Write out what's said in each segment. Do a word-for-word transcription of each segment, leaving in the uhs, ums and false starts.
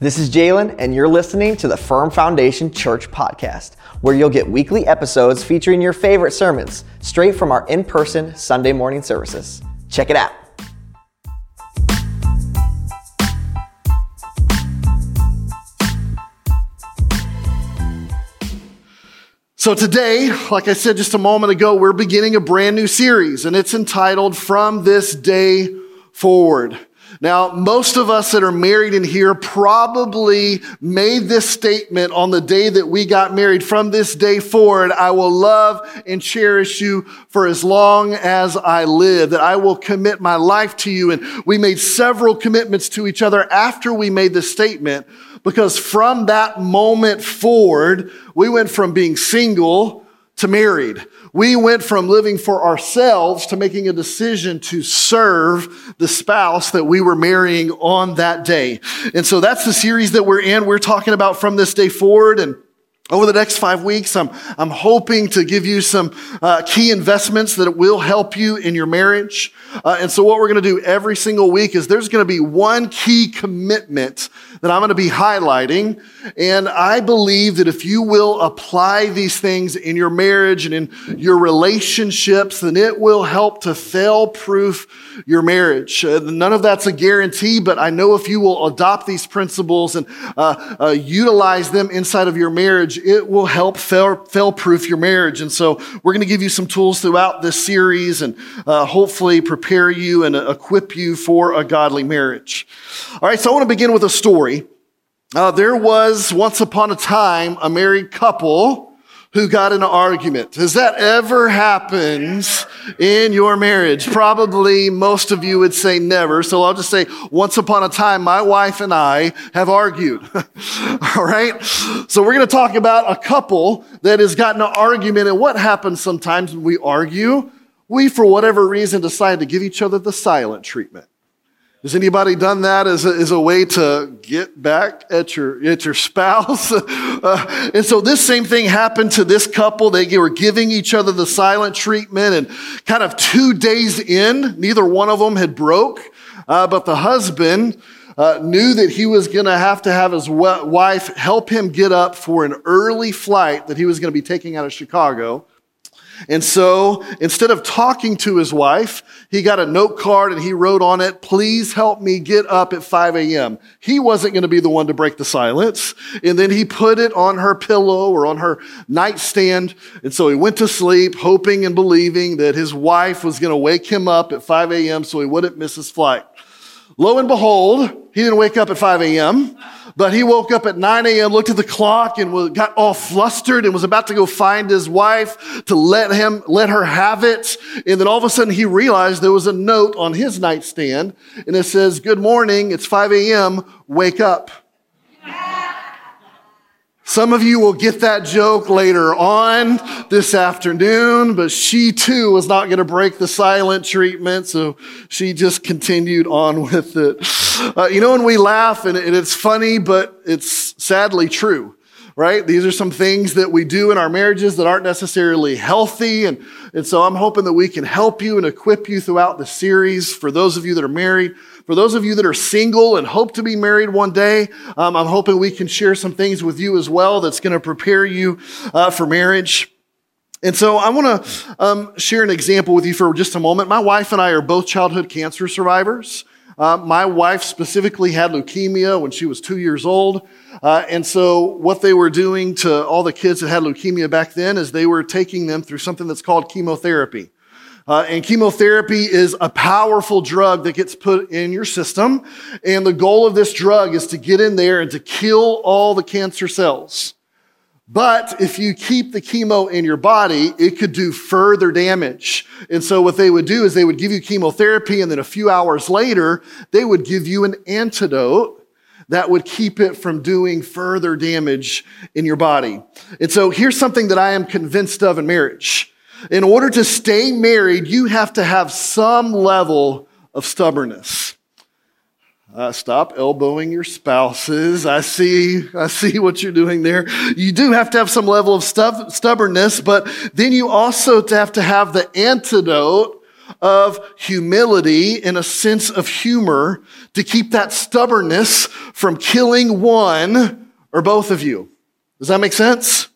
This is Jalen, and you're listening to the Firm Foundation Church podcast, where you'll get weekly episodes featuring your favorite sermons straight from our in-person Sunday morning services. Check it out. So today, like I said just a moment ago, we're beginning a brand new series, and it's entitled From This Day Forward. Now, most of us that are married in here probably made this statement on the day that we got married. From this day forward, I will love and cherish you for as long as I live, that I will commit my life to you. And we made several commitments to each other after we made this statement, because from that moment forward, we went from being single to married. We went from living for ourselves to making a decision to serve the spouse that we were marrying on that day. And so that's the series that we're in. We're talking about From This Day Forward. And over the next five weeks, I'm, I'm hoping to give you some uh, key investments that will help you in your marriage. Uh, and so what we're going to do every single week is there's going to be one key commitment that I'm going to be highlighting. And I believe that if you will apply these things in your marriage and in your relationships, then it will help to fail-proof your marriage. Uh, none of that's a guarantee, but I know if you will adopt these principles and uh, uh, utilize them inside of your marriage, it will help fail, fail-proof your marriage. And so we're going to give you some tools throughout this series and uh, hopefully prepare you and equip you for a godly marriage. All right, so I want to begin with a story. Uh, there was once upon a time a married couple who got in an argument. Has that ever happened in your marriage? Probably most of you would say never. So I'll just say, once upon a time, my wife and I have argued. All right. So we're going to talk about a couple that has gotten an argument. And what happens sometimes when we argue? We, for whatever reason, decide to give each other the silent treatment. Has anybody done that as a, as a way to get back at your at your spouse? uh, and so this same thing happened to this couple. They were giving each other the silent treatment, and kind of two days in, neither one of them had broke, uh, but the husband uh, knew that he was going to have to have his wife help him get up for an early flight that he was going to be taking out of Chicago. And so instead of talking to his wife, he got a note card and he wrote on it, please help me get up at five a.m. He wasn't going to be the one to break the silence. And then he put it on her pillow or on her nightstand. And so he went to sleep, hoping and believing that his wife was going to wake him up at five a.m. so he wouldn't miss his flight. Lo and behold, he didn't wake up at five a.m., but he woke up at nine a.m., looked at the clock, and got all flustered and was about to go find his wife to let him, let her have it. And then all of a sudden he realized there was a note on his nightstand, and it says, good morning, it's five a.m., wake up. Some of you will get that joke later on this afternoon, but she too was not going to break the silent treatment, so she just continued on with it. Uh, you know, and we laugh, and, and it's funny, but it's sadly true, right? These are some things that we do in our marriages that aren't necessarily healthy, and, and so I'm hoping that we can help you and equip you throughout the series. For those of you that are married, for those of you that are single and hope to be married one day, um, I'm hoping we can share some things with you as well that's going to prepare you uh, for marriage. And so I want to um, share an example with you for just a moment. My wife and I are both childhood cancer survivors. Uh, my wife specifically had leukemia when she was two years old. Uh, and so what they were doing to all the kids that had leukemia back then is they were taking them through something that's called chemotherapy. Uh, and chemotherapy is a powerful drug that gets put in your system. And the goal of this drug is to get in there and to kill all the cancer cells. But if you keep the chemo in your body, it could do further damage. And so what they would do is they would give you chemotherapy, and then a few hours later, they would give you an antidote that would keep it from doing further damage in your body. And so here's something that I am convinced of in marriage. In order to stay married, you have to have some level of stubbornness. Uh, stop elbowing your spouses. I see, I see what you're doing there. You do have to have some level of stub- stubbornness, but then you also have to have the antidote of humility and a sense of humor to keep that stubbornness from killing one or both of you. Does that make sense?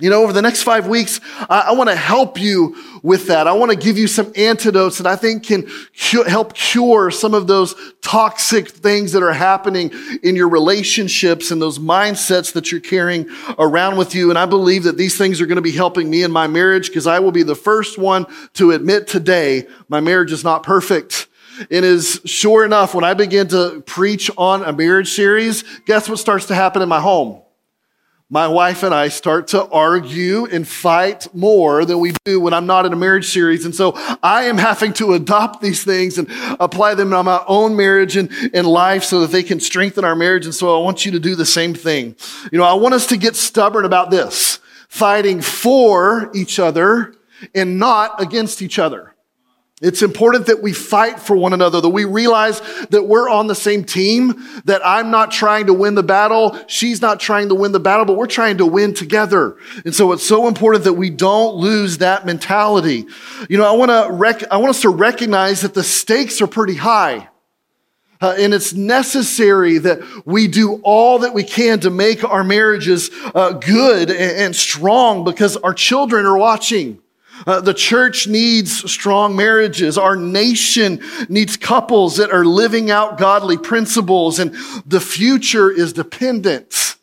You know, over the next five weeks, I, I want to help you with that. I want to give you some antidotes that I think can cu- help cure some of those toxic things that are happening in your relationships and those mindsets that you're carrying around with you. And I believe that these things are going to be helping me in my marriage, because I will be the first one to admit today my marriage is not perfect. It is sure enough, when I begin to preach on a marriage series, guess what starts to happen in my home? My wife and I start to argue and fight more than we do when I'm not in a marriage series. And so I am having to adopt these things and apply them in my own marriage and, and life so that they can strengthen our marriage. And so I want you to do the same thing. You know, I want us to get stubborn about this, fighting for each other and not against each other. It's important that we fight for one another, that we realize that we're on the same team, that I'm not trying to win the battle, she's not trying to win the battle, but we're trying to win together. And so it's so important that we don't lose that mentality. You know, I want to rec- I want us to recognize that the stakes are pretty high. Uh, and it's necessary that we do all that we can to make our marriages uh, good and, and strong, because our children are watching. Uh, the church needs strong marriages. Our nation needs couples that are living out godly principles. And the future is dependent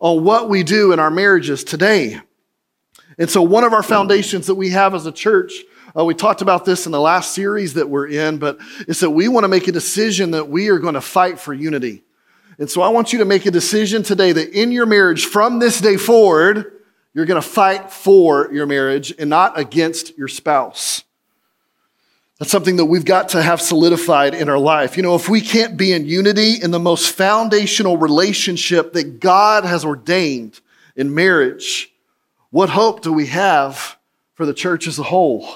on what we do in our marriages today. And so one of our foundations that we have as a church, uh, we talked about this in the last series that we're in, but it's that we want to make a decision that we are going to fight for unity. And so I want you to make a decision today that in your marriage, from this day forward, you're going to fight for your marriage and not against your spouse. That's something that we've got to have solidified in our life. You know, if we can't be in unity in the most foundational relationship that God has ordained in marriage, what hope do we have for the church as a whole?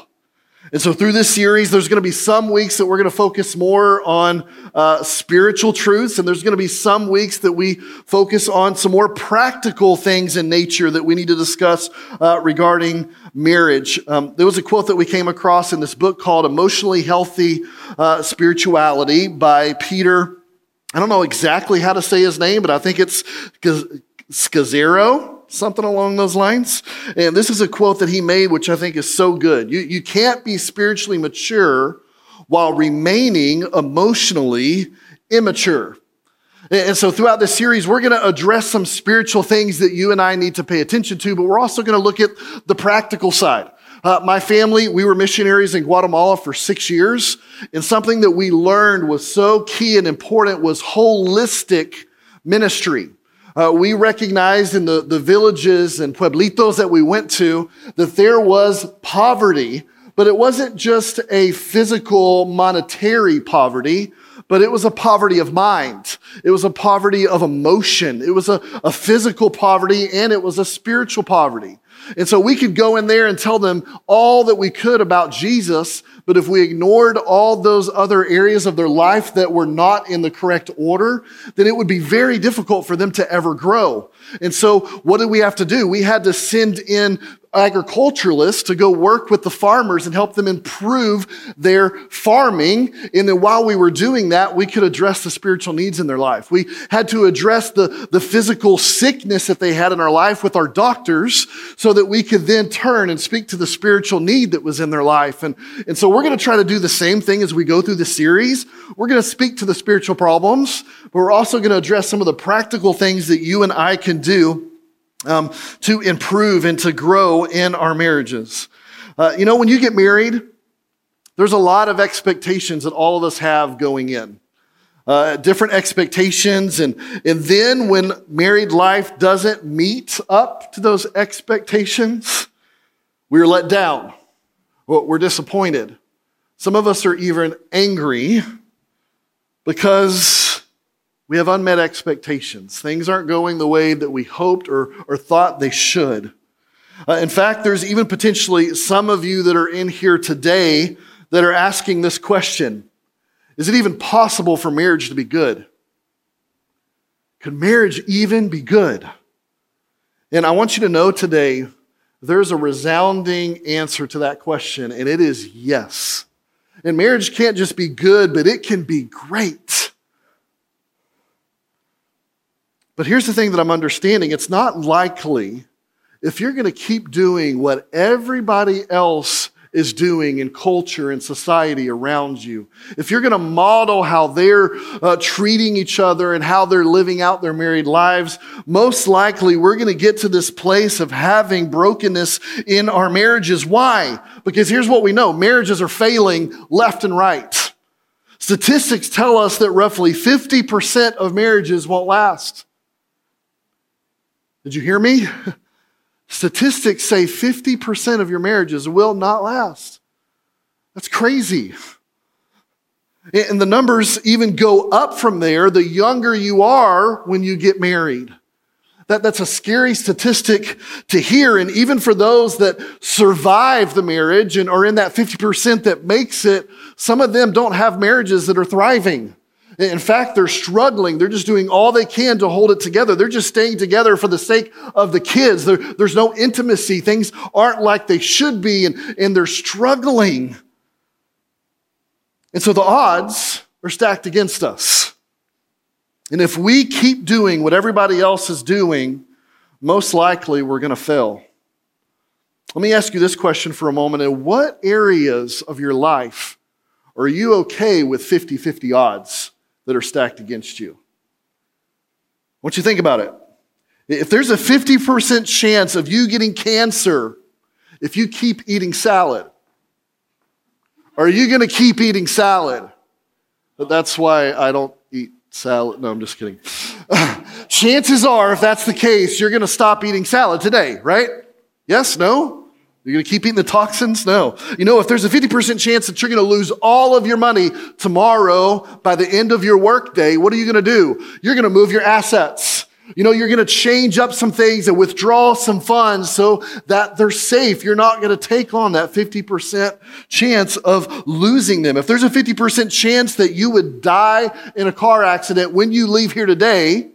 And so through this series, there's going to be some weeks that we're going to focus more on uh, spiritual truths, and there's going to be some weeks that we focus on some more practical things in nature that we need to discuss uh, regarding marriage. Um, there was a quote that we came across in this book called Emotionally Healthy uh, Spirituality by Peter, I don't know exactly how to say his name, but I think it's Scazzaro. Something along those lines. And this is a quote that he made, which I think is so good. You, you can't be spiritually mature while remaining emotionally immature. And, and so throughout this series, we're going to address some spiritual things that you and I need to pay attention to, but we're also going to look at the practical side. Uh, my family, we were missionaries in Guatemala for six years. And something that we learned was so key and important was holistic ministry. Uh, we recognized in the, the villages and pueblitos that we went to that there was poverty, but it wasn't just a physical monetary poverty, but it was a poverty of mind. It was a poverty of emotion. It was a, a physical poverty, and it was a spiritual poverty. And so we could go in there and tell them all that we could about Jesus, but if we ignored all those other areas of their life that were not in the correct order, then it would be very difficult for them to ever grow. And so what did we have to do? We had to send in agriculturalists to go work with the farmers and help them improve their farming. And then while we were doing that, we could address the spiritual needs in their life. We had to address the, the physical sickness that they had in our life with our doctors so that we could then turn and speak to the spiritual need that was in their life. And, and so we're going to try to do the same thing as we go through the series. We're going to speak to the spiritual problems, but we're also going to address some of the practical things that you and I can do Um, to improve and to grow in our marriages. Uh, you know, when you get married, there's a lot of expectations that all of us have going in. Uh, different expectations, and, and then when married life doesn't meet up to those expectations, we're let down. We're disappointed. Some of us are even angry because we have unmet expectations. Things aren't going the way that we hoped or, or thought they should. Uh, in fact, there's even potentially some of you that are in here today that are asking this question. Is it even possible for marriage to be good? Could marriage even be good? And I want you to know today, there's a resounding answer to that question, and it is yes. And marriage can't just be good, but it can be great. But here's the thing that I'm understanding. It's not likely, if you're going to keep doing what everybody else is doing in culture and society around you, if you're going to model how they're uh, treating each other and how they're living out their married lives, most likely we're going to get to this place of having brokenness in our marriages. Why? Because here's what we know. Marriages are failing left and right. Statistics tell us that roughly fifty percent of marriages won't last. Did you hear me? Statistics say fifty percent of your marriages will not last. That's crazy. And the numbers even go up from there the younger you are when you get married. That, that's a scary statistic to hear. And even for those that survive the marriage and are in that fifty percent that makes it, some of them don't have marriages that are thriving. In fact, they're struggling. They're just doing all they can to hold it together. They're just staying together for the sake of the kids. There, there's no intimacy. Things aren't like they should be, and, and they're struggling. And so the odds are stacked against us. And if we keep doing what everybody else is doing, most likely we're going to fail. Let me ask you this question for a moment. In what areas of your life are you okay with fifty-fifty odds that are stacked against you? What you think about it? If there's a fifty percent chance of you getting cancer if you keep eating salad, are you going to keep eating salad? But that's why I don't eat salad. No, I'm just kidding. Chances are, if that's the case, you're going to stop eating salad today, right? Yes? No? You're going to keep eating the toxins? No. You know, if there's a fifty percent chance that you're going to lose all of your money tomorrow by the end of your workday, what are you going to do? You're going to move your assets. You know, you're going to change up some things and withdraw some funds so that they're safe. You're not going to take on that fifty percent chance of losing them. If there's a fifty percent chance that you would die in a car accident when you leave here today,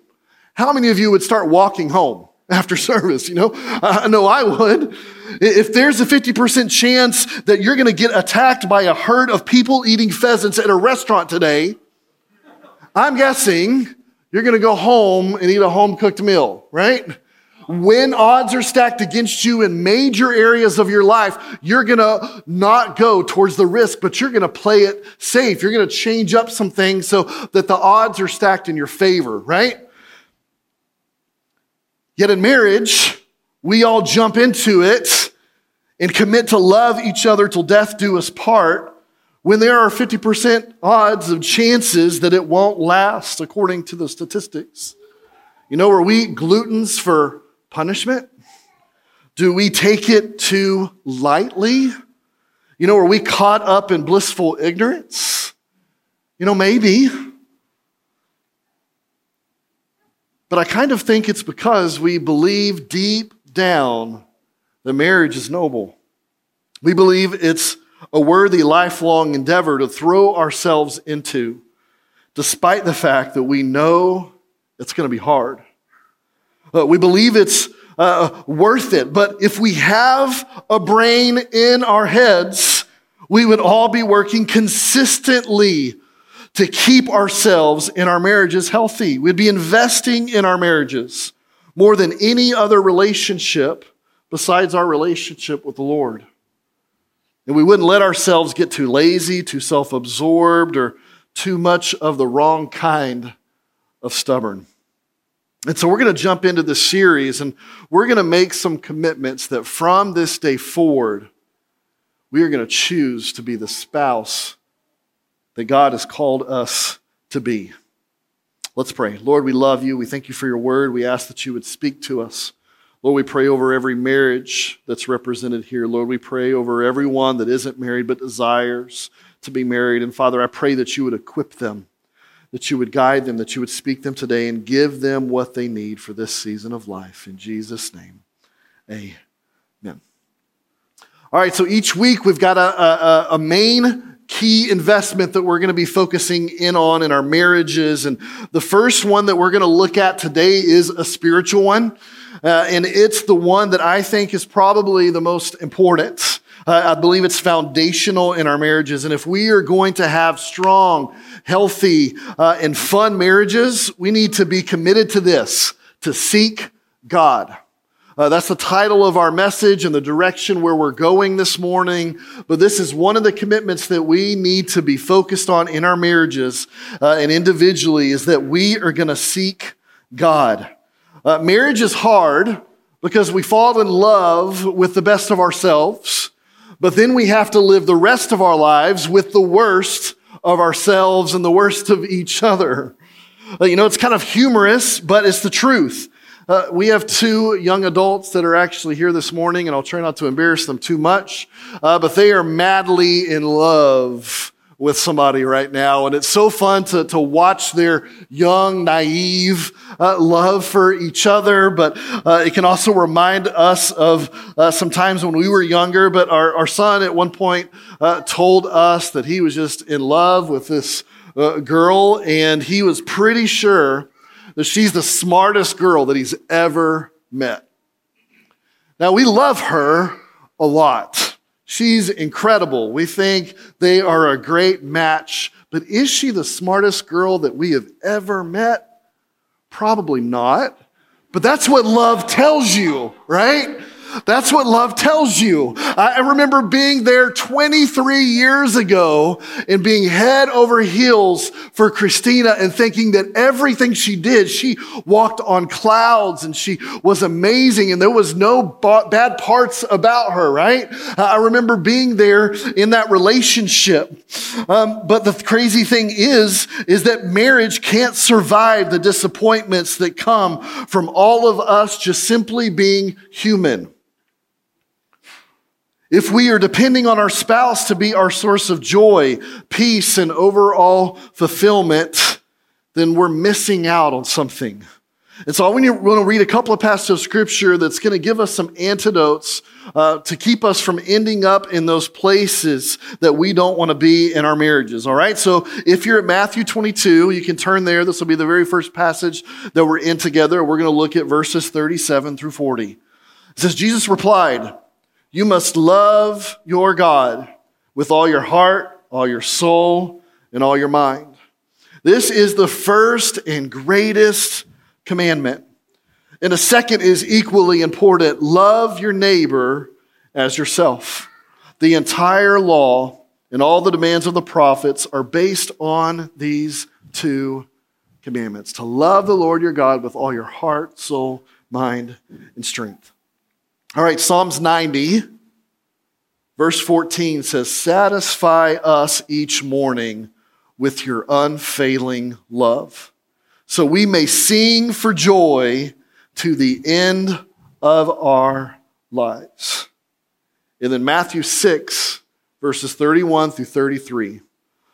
how many of you would start walking home after service? You know, I know I would. If there's a fifty percent chance that you're going to get attacked by a herd of people eating pheasants at a restaurant today, I'm guessing you're going to go home and eat a home-cooked meal, right? When odds are stacked against you in major areas of your life, you're going to not go towards the risk, but you're going to play it safe. You're going to change up some things so that the odds are stacked in your favor, right? Yet in marriage, we all jump into it and commit to love each other till death do us part when there are fifty percent odds of chances that it won't last according to the statistics. You know, are we glutens for punishment? Do we take it too lightly? You know, are we caught up in blissful ignorance? You know, maybe. But I kind of think it's because we believe deep down that marriage is noble. We believe it's a worthy lifelong endeavor to throw ourselves into, despite the fact that we know it's going to be hard. Uh, we believe it's uh, worth it. But if we have a brain in our heads, we would all be working consistently to keep ourselves and our marriages healthy. We'd be investing in our marriages more than any other relationship besides our relationship with the Lord. And we wouldn't let ourselves get too lazy, too self-absorbed, or too much of the wrong kind of stubborn. And so we're going to jump into this series, and we're going to make some commitments that from this day forward, we are going to choose to be the spouse that God has called us to be. Let's pray. Lord, we love you. We thank you for your word. We ask that you would speak to us. Lord, we pray over every marriage that's represented here. Lord, we pray over everyone that isn't married but desires to be married. And Father, I pray that you would equip them, that you would guide them, that you would speak them today and give them what they need for this season of life. In Jesus' name, amen. All right, so each week we've got a, a, a main key investment that we're going to be focusing in on in our marriages. And the first one that we're going to look at today is a spiritual one. Uh, and it's the one that I think is probably the most important. Uh, I believe it's foundational in our marriages. And if we are going to have strong, healthy, uh, and fun marriages, we need to be committed to this, to seek God. Uh, that's the title of our message and the direction where we're going this morning. But this is one of the commitments that we need to be focused on in our marriages uh, and individually, is that we are going to seek God. Uh, marriage is hard because we fall in love with the best of ourselves, but then we have to live the rest of our lives with the worst of ourselves and the worst of each other. Uh, you know, it's kind of humorous, but it's the truth. Uh, we have two young adults that are actually here this morning, and I'll try not to embarrass them too much, uh, but they are madly in love with somebody right now. And it's so fun to, to watch their young, naive uh, love for each other. But uh, it can also remind us of uh, some times when we were younger. But our, our son at one point uh, told us that he was just in love with this uh, girl, and he was pretty sure that she's the smartest girl that he's ever met. Now, we love her a lot. She's incredible. We think they are a great match, but is she the smartest girl that we have ever met? Probably not. But that's what love tells you, right? That's what love tells you. I remember being there twenty-three years ago and being head over heels for Christina and thinking that everything she did, she walked on clouds and she was amazing and there was no bad parts about her, right? I remember being there in that relationship. Um, but the crazy thing is, is that marriage can't survive the disappointments that come from all of us just simply being human. If we are depending on our spouse to be our source of joy, peace, and overall fulfillment, then we're missing out on something. And so I want to read a couple of passages of scripture that's going to give us some antidotes uh, to keep us from ending up in those places that we don't want to be in our marriages, all right? So if you're at Matthew twenty-two, you can turn there. This will be the very first passage that we're in together. We're going to look at verses thirty-seven through forty. It says, Jesus replied, "You must love your God with all your heart, all your soul, and all your mind. This is the first and greatest commandment. And the second is equally important. Love your neighbor as yourself. The entire law and all the demands of the prophets are based on these two commandments. To love the Lord your God with all your heart, soul, mind, and strength." All right, Psalms ninety, verse fourteen says, "Satisfy us each morning with your unfailing love, so we may sing for joy to the end of our lives." And then Matthew six, verses thirty-one through thirty-three.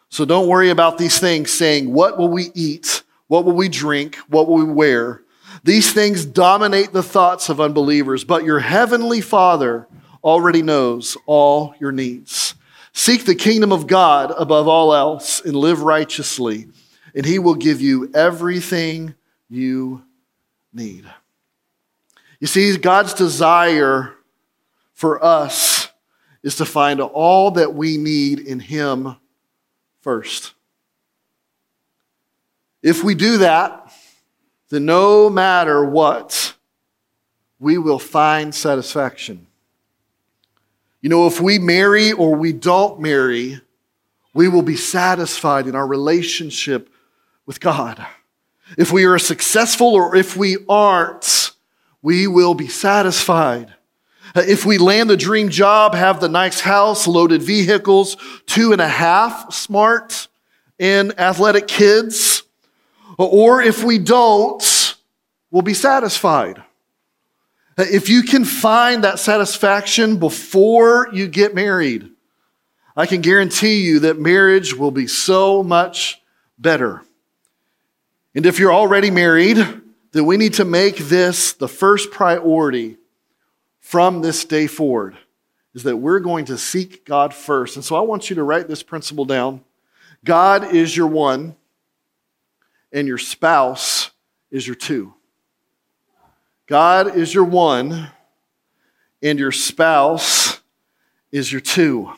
"So don't worry about these things, saying, 'What will we eat? What will we drink? What will we wear?' These things dominate the thoughts of unbelievers, but your heavenly Father already knows all your needs. Seek the kingdom of God above all else and live righteously, and he will give you everything you need." You see, God's desire for us is to find all that we need in him first. If we do that, then no matter what, we will find satisfaction. You know, if we marry or we don't marry, we will be satisfied in our relationship with God. If we are successful or if we aren't, we will be satisfied. If we land the dream job, have the nice house, loaded vehicles, two and a half smart and athletic kids, or if we don't, we'll be satisfied. If you can find that satisfaction before you get married, I can guarantee you that marriage will be so much better. And if you're already married, then we need to make this the first priority from this day forward, is that we're going to seek God first. And so I want you to write this principle down. God is your one, and your spouse is your two. God is your one, and your spouse is your two.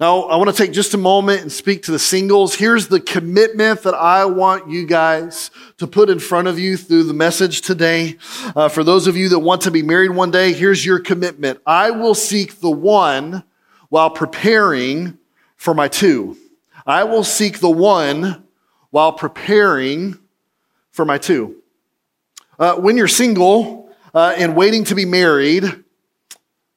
Now, I want to take just a moment and speak to the singles. Here's the commitment that I want you guys to put in front of you through the message today. Uh, for those of you that want to be married one day, here's your commitment. I will seek the one while preparing for my two. I will seek the one while preparing for my two. Uh, when you're single uh, and waiting to be married,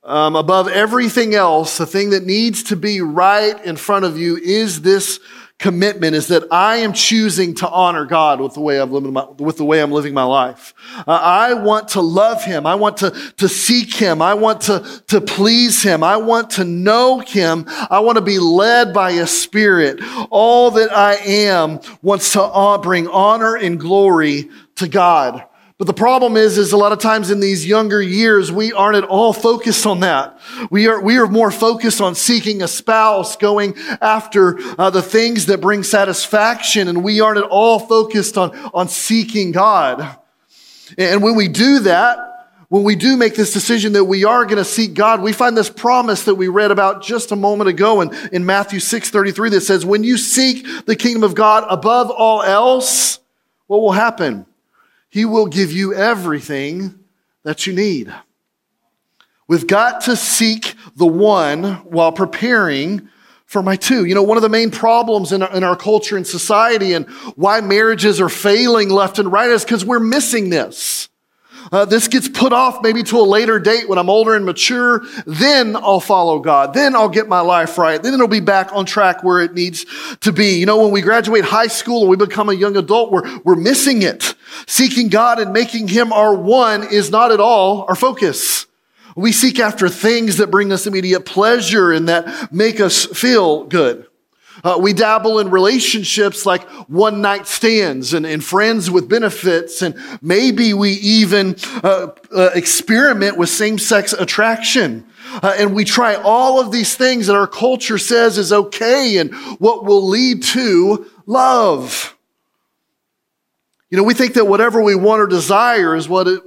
Um, above everything else, the thing that needs to be right in front of you is this commitment, is that I am choosing to honor God with the way I've lived my, with the way I'm living my life. Uh, I want to love him. I want to, to seek him. I want to, to please him. I want to know him. I want to be led by his spirit. All that I am wants to uh, bring honor and glory to God. But the problem is, is a lot of times in these younger years, we aren't at all focused on that. We are, we are more focused on seeking a spouse, going after uh, the things that bring satisfaction, and we aren't at all focused on, on seeking God. And when we do that, when we do make this decision that we are going to seek God, we find this promise that we read about just a moment ago in, in Matthew six thirty-three that says, when you seek the kingdom of God above all else, what will happen? He will give you everything that you need. We've got to seek the one while preparing for my two. You know, one of the main problems in our, in our culture and society and why marriages are failing left and right is because we're missing this. Uh, this gets put off maybe to a later date when I'm older and mature. Then I'll follow God. Then I'll get my life right. Then it'll be back on track where it needs to be. You know, when we graduate high school and we become a young adult, we're, we're missing it. Seeking God and making him our one is not at all our focus. We seek after things that bring us immediate pleasure and that make us feel good. Uh, we dabble in relationships like one-night stands and, and friends with benefits, and maybe we even uh, uh, experiment with same-sex attraction. Uh, and we try all of these things that our culture says is okay and what will lead to love. You know, we think that whatever we want or desire is what it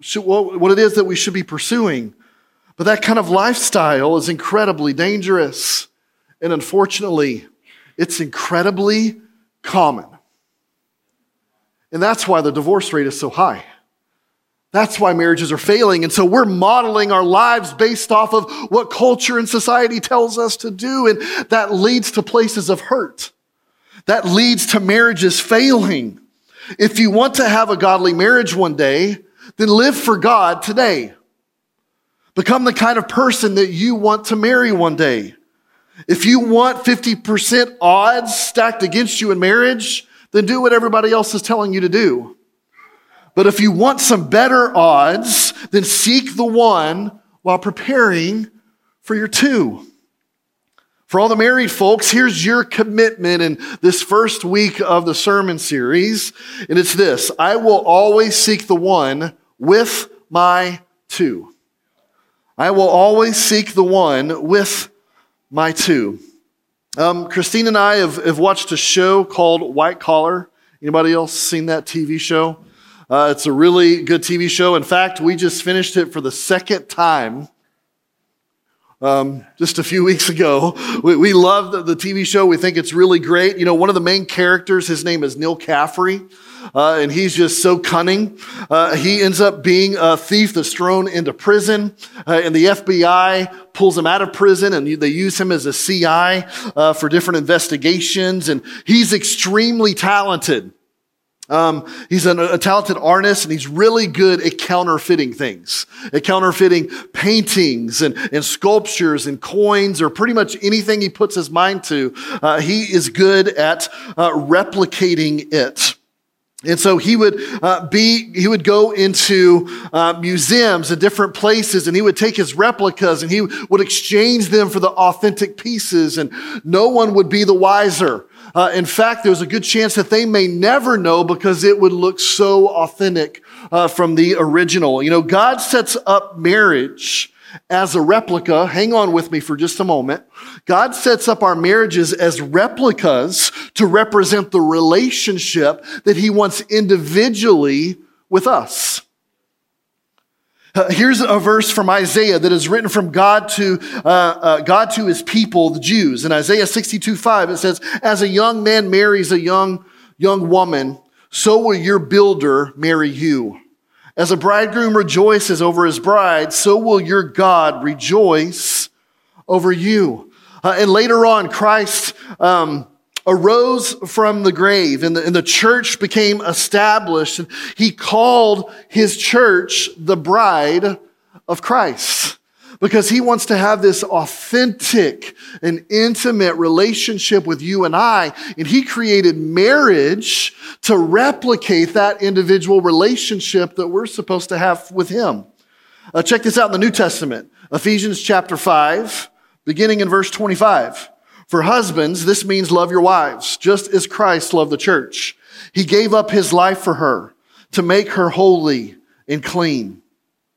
should, what it is that we should be pursuing. But that kind of lifestyle is incredibly dangerous. And unfortunately, it's incredibly common. And that's why the divorce rate is so high. That's why marriages are failing. And so we're modeling our lives based off of what culture and society tells us to do. And that leads to places of hurt. That leads to marriages failing. If you want to have a godly marriage one day, then live for God today. Become the kind of person that you want to marry one day. If you want fifty percent odds stacked against you in marriage, then do what everybody else is telling you to do. But if you want some better odds, then seek the one while preparing for your two. For all the married folks, here's your commitment in this first week of the sermon series. And it's this: I will always seek the one with my two. I will always seek the one with my two. Um, Christina and I have, have watched a show called White Collar. Anybody else seen that T V show? Uh, it's a really good T V show. In fact, we just finished it for the second time um, just a few weeks ago. We, we love the, the T V show. We think it's really great. You know, one of the main characters, his name is Neil Caffrey. Uh, and he's just so cunning. Uh, he ends up being a thief that's thrown into prison, uh, and the F B I pulls him out of prison, and they use him as a C I uh, for different investigations, and he's extremely talented. Um, he's an, a talented artist, and he's really good at counterfeiting things, at counterfeiting paintings and, and sculptures and coins, or pretty much anything he puts his mind to. Uh, he is good at uh, replicating it. And so he would uh, be, he would go into uh, museums and different places, and he would take his replicas and he would exchange them for the authentic pieces, and no one would be the wiser. Uh, in fact, there's a good chance that they may never know because it would look so authentic uh, from the original. You know, God sets up marriage as a replica. Hang on with me for just a moment. God sets up our marriages as replicas to represent the relationship that he wants individually with us. Uh, here's a verse from Isaiah that is written from God to uh, uh, God to his people, the Jews. In Isaiah sixty-two five, it says, "As a young man marries a young young woman, so will your builder marry you. As a bridegroom rejoices over his bride, so will your God rejoice over you." Uh, and later on, Christ um, arose from the grave, and the, and the church became established. And he called his church the bride of Christ, because he wants to have this authentic and intimate relationship with you and I. And he created marriage to replicate that individual relationship that we're supposed to have with him. Uh, check this out in the New Testament, Ephesians chapter five, beginning in verse twenty-five. "For husbands, this means love your wives, just as Christ loved the church. He gave up his life for her to make her holy and clean,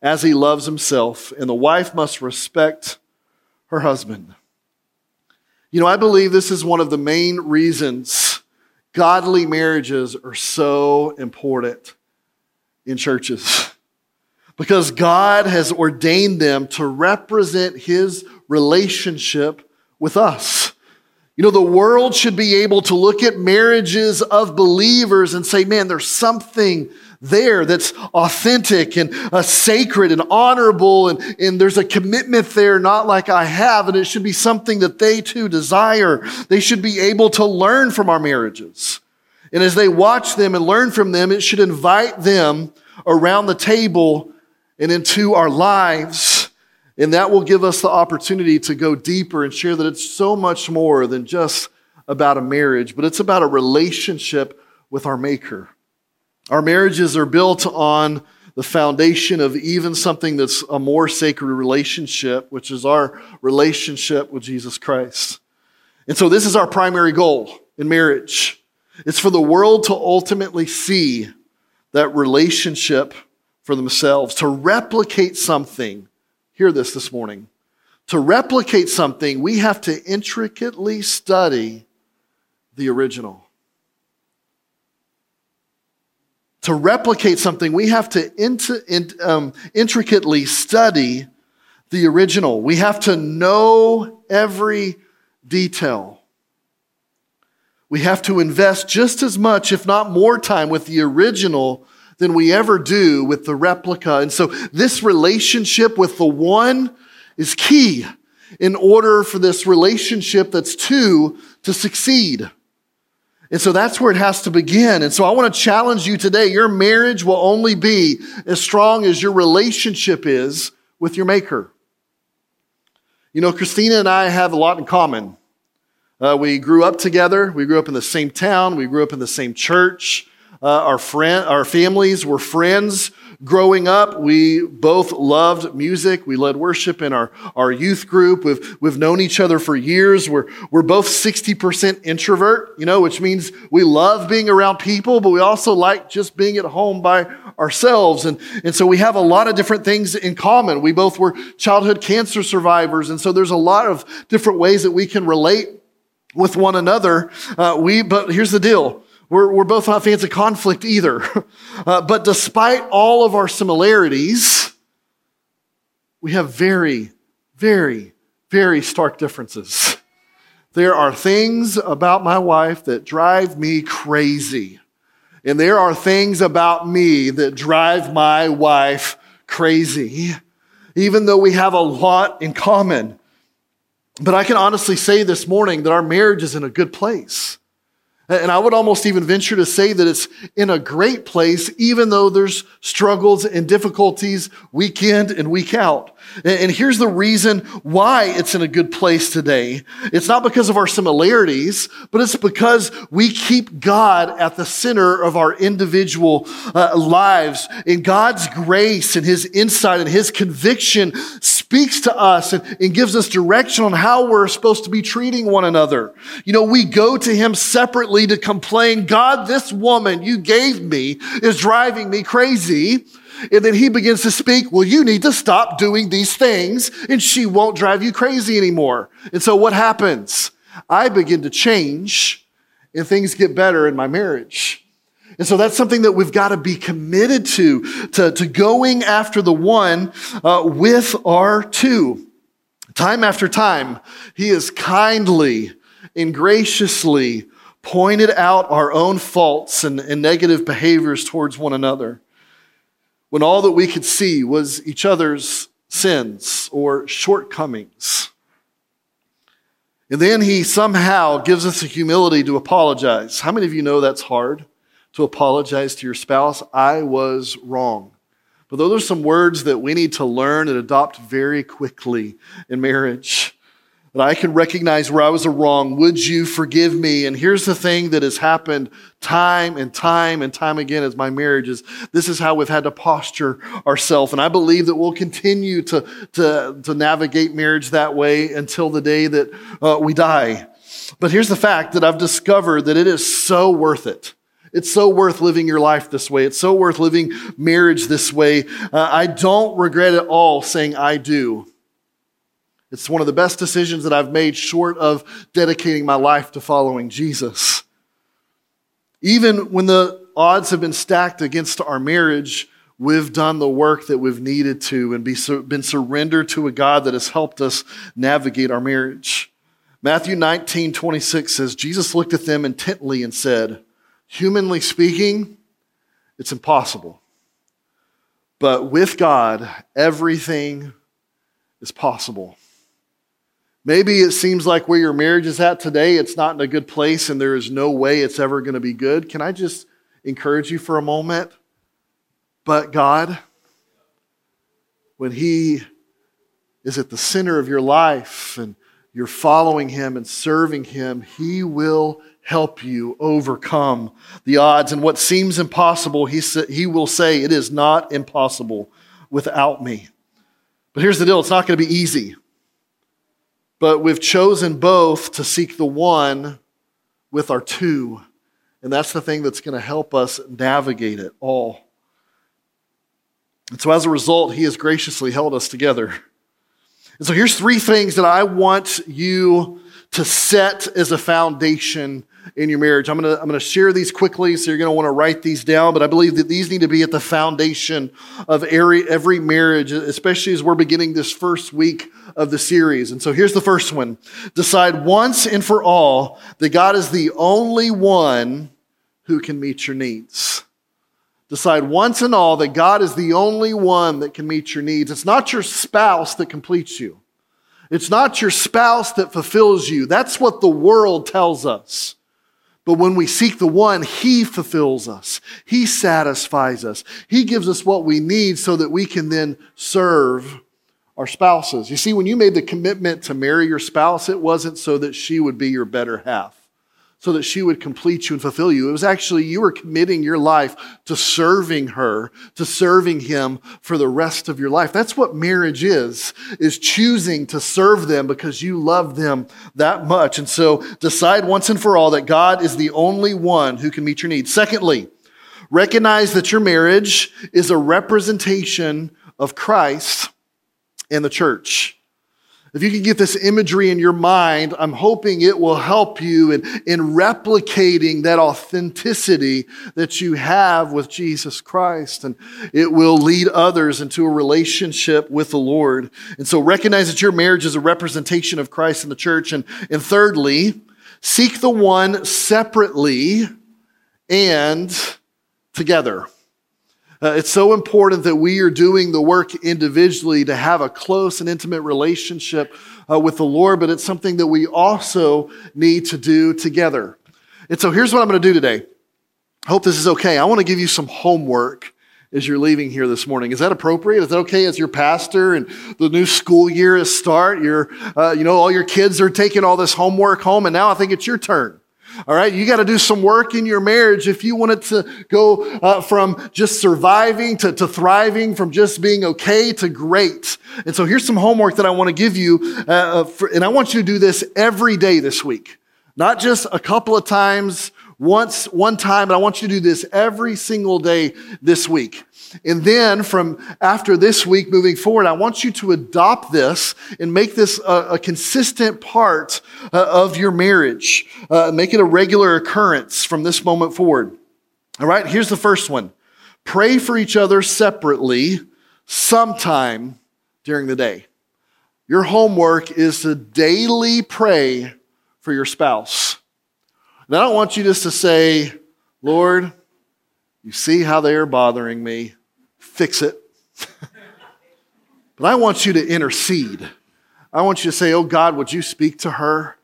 as he loves himself, and the wife must respect her husband." You know, I believe this is one of the main reasons godly marriages are so important in churches, because God has ordained them to represent his relationship with us. You know, the world should be able to look at marriages of believers and say, man, there's something there that's authentic and uh, sacred and honorable, and, and there's a commitment there not like I have, and it should be something that they too desire. They should be able to learn from our marriages. And as they watch them and learn from them, it should invite them around the table and into our lives. And that will give us the opportunity to go deeper and share that it's so much more than just about a marriage, but it's about a relationship with our Maker. Our marriages are built on the foundation of even something that's a more sacred relationship, which is our relationship with Jesus Christ. And so this is our primary goal in marriage. It's for the world to ultimately see that relationship for themselves, to replicate something. Hear this this morning. To replicate something, we have to intricately study the original. To replicate something, we have to int- int- um, intricately study the original. We have to know every detail. We have to invest just as much, if not more time, with the original than we ever do with the replica. And so this relationship with the one is key in order for this relationship that's two to succeed. And so that's where it has to begin. And so I want to challenge you today. Your marriage will only be as strong as your relationship is with your Maker. You know, Christina and I have a lot in common. Uh, we grew up together. We grew up in the same town. We grew up in the same church. Uh, our friend, our families were friends growing up. We both loved music. We led worship in our, our youth group. We've, we've known each other for years. We're, we're both sixty percent introvert, you know, which means we love being around people, but we also like just being at home by ourselves. And, and so we have a lot of different things in common. We both were childhood cancer survivors. And so there's a lot of different ways that we can relate with one another. Uh, we, but here's the deal. We're, we're both not fans of conflict either. Uh, but despite all of our similarities, we have very, very, very stark differences. There are things about my wife that drive me crazy. And there are things about me that drive my wife crazy, even though we have a lot in common. But I can honestly say this morning that our marriage is in a good place. And I would almost even venture to say that it's in a great place, even though there's struggles and difficulties week in and week out. And here's the reason why it's in a good place today. It's not because of our similarities, but it's because we keep God at the center of our individual uh, lives. And God's grace and his insight and his conviction speaks to us and, and gives us direction on how we're supposed to be treating one another. You know, we go to him separately to complain, God, this woman you gave me is driving me crazy. And then he begins to speak, well, you need to stop doing these things and she won't drive you crazy anymore. And so what happens? I begin to change and things get better in my marriage. And so that's something that we've got to be committed to, to, to going after the one uh, with our two. Time after time, he is kindly and graciously pointed out our own faults and, and negative behaviors towards one another, when all that we could see was each other's sins or shortcomings. And then he somehow gives us the humility to apologize. How many of you know that's hard, to apologize to your spouse? I was wrong. But those are some words that we need to learn and adopt very quickly in marriage. That I can recognize where I was wrong. Would you forgive me? And here's the thing that has happened time and time and time again as my marriage is, this is how we've had to posture ourselves. And I believe that we'll continue to, to, to navigate marriage that way until the day that uh, we die. But here's the fact that I've discovered that it is so worth it. It's so worth living your life this way. It's so worth living marriage this way. Uh, I don't regret at all saying I do. It's one of the best decisions that I've made short of dedicating my life to following Jesus. Even when the odds have been stacked against our marriage, we've done the work that we've needed to and be sur- been surrendered to a God that has helped us navigate our marriage. Matthew nineteen twenty-six says, Jesus looked at them intently and said, humanly speaking, it's impossible. But with God, everything is possible. Maybe it seems like where your marriage is at today, it's not in a good place and there is no way it's ever going to be good. Can I just encourage you for a moment? But God, when he is at the center of your life and you're following him and serving him, he will help you overcome the odds. And what seems impossible, he, sa- he will say, it is not impossible without me. But here's the deal, it's not going to be easy. But we've chosen both to seek the one with our two. And that's the thing that's going to help us navigate it all. And so as a result, he has graciously held us together. And so here's three things that I want you to set as a foundation in your marriage. I'm going to, I'm going to share these quickly, so you're going to want to write these down, but I believe that these need to be at the foundation of every, every marriage, especially as we're beginning this first week of the series. And so here's the first one. Decide once and for all that God is the only one who can meet your needs. Decide once and all that God is the only one that can meet your needs. It's not your spouse that completes you. It's not your spouse that fulfills you. That's what the world tells us. But when we seek the one, he fulfills us. He satisfies us. He gives us what we need so that we can then serve our spouses. You see, when you made the commitment to marry your spouse, it wasn't so that she would be your better half, so that she would complete you and fulfill you. It was actually you were committing your life to serving her, to serving him for the rest of your life. That's what marriage is, is choosing to serve them because you love them that much. And so decide once and for all that God is the only one who can meet your needs. Secondly, recognize that your marriage is a representation of Christ and the church. If you can get this imagery in your mind, I'm hoping it will help you in, in replicating that authenticity that you have with Jesus Christ, and it will lead others into a relationship with the Lord. And so recognize that your marriage is a representation of Christ and the church. And, and thirdly, seek the one separately and together. Uh, it's so important that we are doing the work individually to have a close and intimate relationship uh, with the Lord, but it's something that we also need to do together. And so here's what I'm going to do today. I hope this is okay. I want to give you some homework as you're leaving here this morning. Is that appropriate? Is that okay? As your pastor and the new school year is start, you're, uh, you know, all your kids are taking all this homework home, and now I think it's your turn. All right, you got to do some work in your marriage if you want it to go uh, from just surviving to, to thriving, from just being okay to great. And so here's some homework that I want to give you, uh, for, and I want you to do this every day this week, not just a couple of times, once, one time, but I want you to do this every single day this week. And then from after this week moving forward, I want you to adopt this and make this a, a consistent part uh, of your marriage. Uh, make it a regular occurrence from this moment forward. All right, here's the first one. Pray for each other separately sometime during the day. Your homework is to daily pray for your spouse. And I don't want you just to say, Lord, you see how they are bothering me. Fix it. But I want you to intercede. I want you to say, oh God, would you speak to her?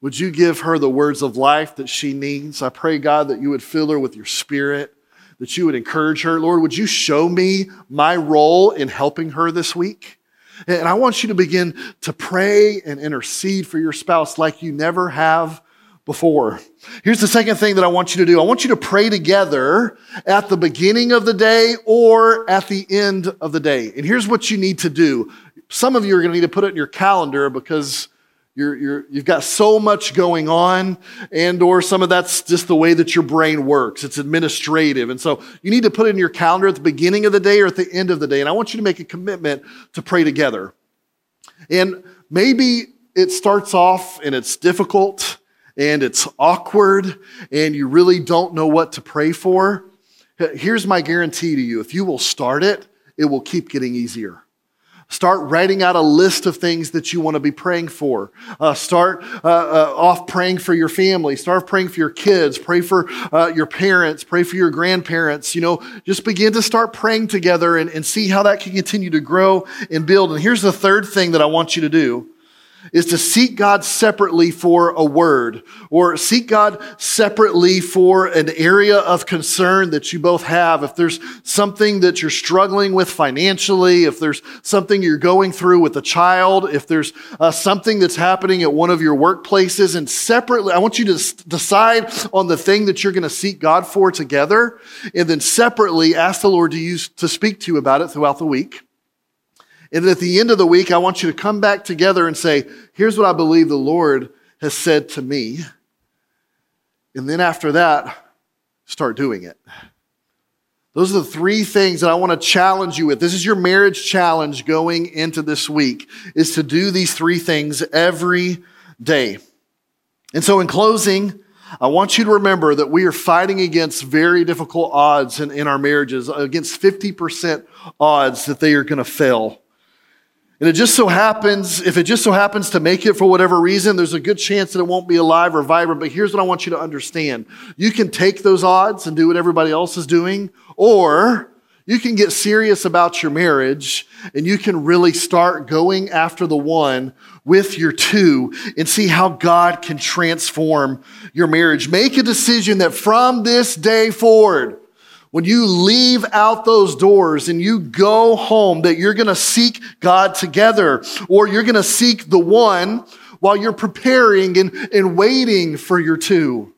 Would you give her the words of life that she needs? I pray, God, that you would fill her with your spirit, that you would encourage her. Lord, would you show me my role in helping her this week? And I want you to begin to pray and intercede for your spouse like you never have before. Here's the second thing that I want you to do. I want you to pray together at the beginning of the day or at the end of the day. And here's what you need to do. Some of you are going to need to put it in your calendar because you're, you're, you've got so much going on, and or some of that's just the way that your brain works. It's administrative. And so you need to put it in your calendar at the beginning of the day or at the end of the day. And I want you to make a commitment to pray together. And maybe it starts off and it's difficult and it's awkward, and you really don't know what to pray for. Here's my guarantee to you. If you will start it, it will keep getting easier. Start writing out a list of things that you want to be praying for. Uh, start uh, uh, off praying for your family. Start praying for your kids. Pray for uh, your parents. Pray for your grandparents. You know, just begin to start praying together and, and see how that can continue to grow and build. And here's the third thing that I want you to do. Is to seek God separately for a word, or seek God separately for an area of concern that you both have. If there's something that you're struggling with financially, if there's something you're going through with a child, if there's uh, something that's happening at one of your workplaces, and separately, I want you to s- decide on the thing that you're going to seek God for together, and then separately ask the Lord to use to speak to you about it throughout the week. And at the end of the week, I want you to come back together and say, here's what I believe the Lord has said to me. And then after that, start doing it. Those are the three things that I want to challenge you with. This is your marriage challenge going into this week, is to do these three things every day. And so in closing, I want you to remember that we are fighting against very difficult odds in, in our marriages, against fifty percent odds that they are going to fail. And it just so happens, if it just so happens to make it for whatever reason, there's a good chance that it won't be alive or vibrant. But here's what I want you to understand. You can take those odds and do what everybody else is doing, or you can get serious about your marriage and you can really start going after the one with your two and see how God can transform your marriage. Make a decision that from this day forward, when you leave out those doors and you go home, that you're going to seek God together, or you're going to seek the one while you're preparing and, and waiting for your two.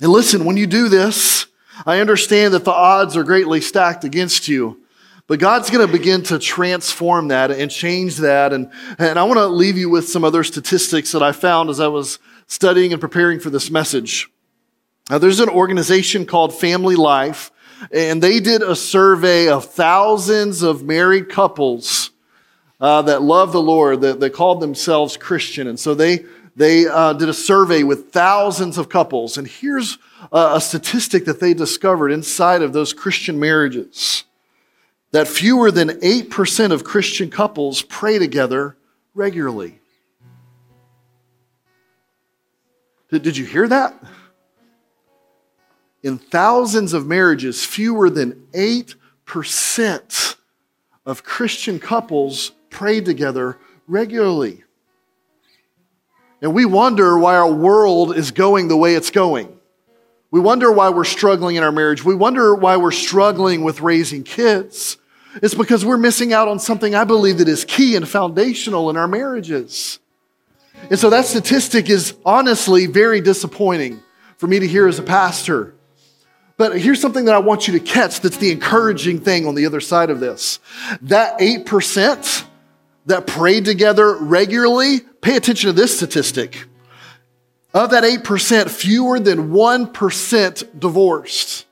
And listen, when you do this, I understand that the odds are greatly stacked against you, but God's going to begin to transform that and change that. And, and I want to leave you with some other statistics that I found as I was studying and preparing for this message. Now, there's an organization called Family Life, and they did a survey of thousands of married couples uh, that love the Lord, that they called themselves Christian. And so they they uh, did a survey with thousands of couples. And here's uh, a statistic that they discovered inside of those Christian marriages, that fewer than eight percent of Christian couples pray together regularly. Did, did you hear that? In thousands of marriages, fewer than eight percent of Christian couples pray together regularly. And we wonder why our world is going the way it's going. We wonder why we're struggling in our marriage. We wonder why we're struggling with raising kids. It's because we're missing out on something I believe that is key and foundational in our marriages. And so that statistic is honestly very disappointing for me to hear as a pastor. But here's something that I want you to catch that's the encouraging thing on the other side of this. That eight percent that pray together regularly, pay attention to this statistic. Of that eight percent, fewer than one percent divorced.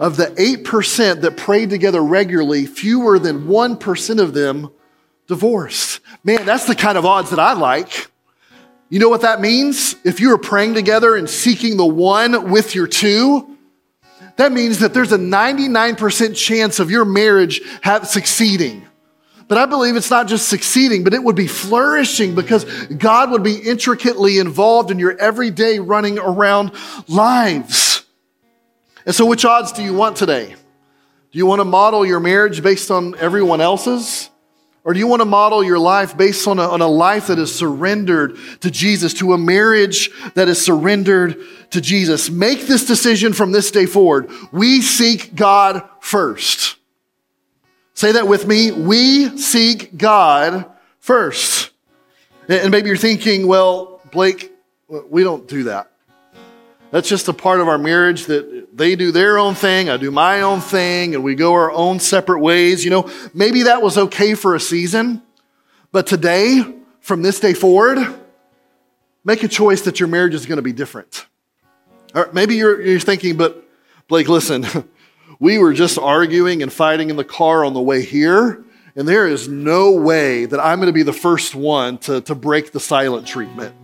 Of the eight percent that prayed together regularly, fewer than one percent of them divorced. Man, that's the kind of odds that I like. You know what that means? If you are praying together and seeking the one with your two, that means that there's a ninety-nine percent chance of your marriage have, succeeding. But I believe it's not just succeeding, but it would be flourishing because God would be intricately involved in your everyday running around lives. And so which odds do you want today? Do you want to model your marriage based on everyone else's? Or do you want to model your life based on a, on a life that is surrendered to Jesus, to a marriage that is surrendered to Jesus? Make this decision from this day forward. We seek God first. Say that with me. We seek God first. And maybe you're thinking, well, Blake, we don't do that. That's just a part of our marriage that they do their own thing, I do my own thing, and we go our own separate ways. You know, maybe that was okay for a season, but today, from this day forward, make a choice that your marriage is going to be different. Or maybe you're, you're thinking, but Blake, listen, we were just arguing and fighting in the car on the way here, and there is no way that I'm going to be the first one to, to break the silent treatment.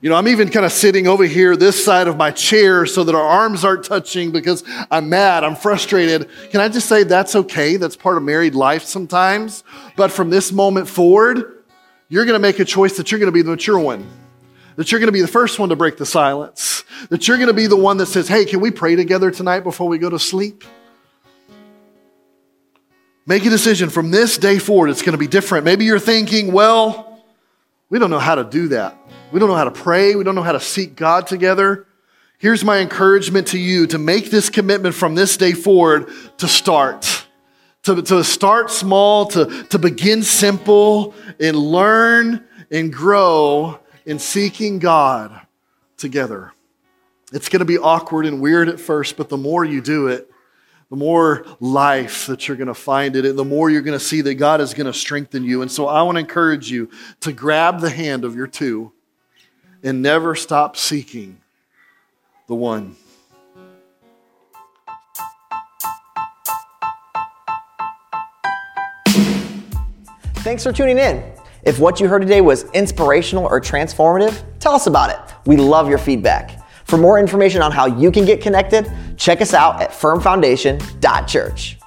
You know, I'm even kind of sitting over here this side of my chair so that our arms aren't touching because I'm mad, I'm frustrated. Can I just say that's okay? That's part of married life sometimes. But from this moment forward, you're going to make a choice that you're going to be the mature one, that you're going to be the first one to break the silence, that you're going to be the one that says, hey, can we pray together tonight before we go to sleep? Make a decision from this day forward. It's going to be different. Maybe you're thinking, well, we don't know how to do that. We don't know how to pray. We don't know how to seek God together. Here's my encouragement to you to make this commitment from this day forward to start. To, to start small, to, to begin simple, and learn and grow in seeking God together. It's going to be awkward and weird at first, but the more you do it, the more life that you're going to find it, and the more you're going to see that God is going to strengthen you. And so I want to encourage you to grab the hand of your two and never stop seeking the one. Thanks for tuning in. If what you heard today was inspirational or transformative, tell us about it. We love your feedback. For more information on how you can get connected, check us out at firm foundation dot church.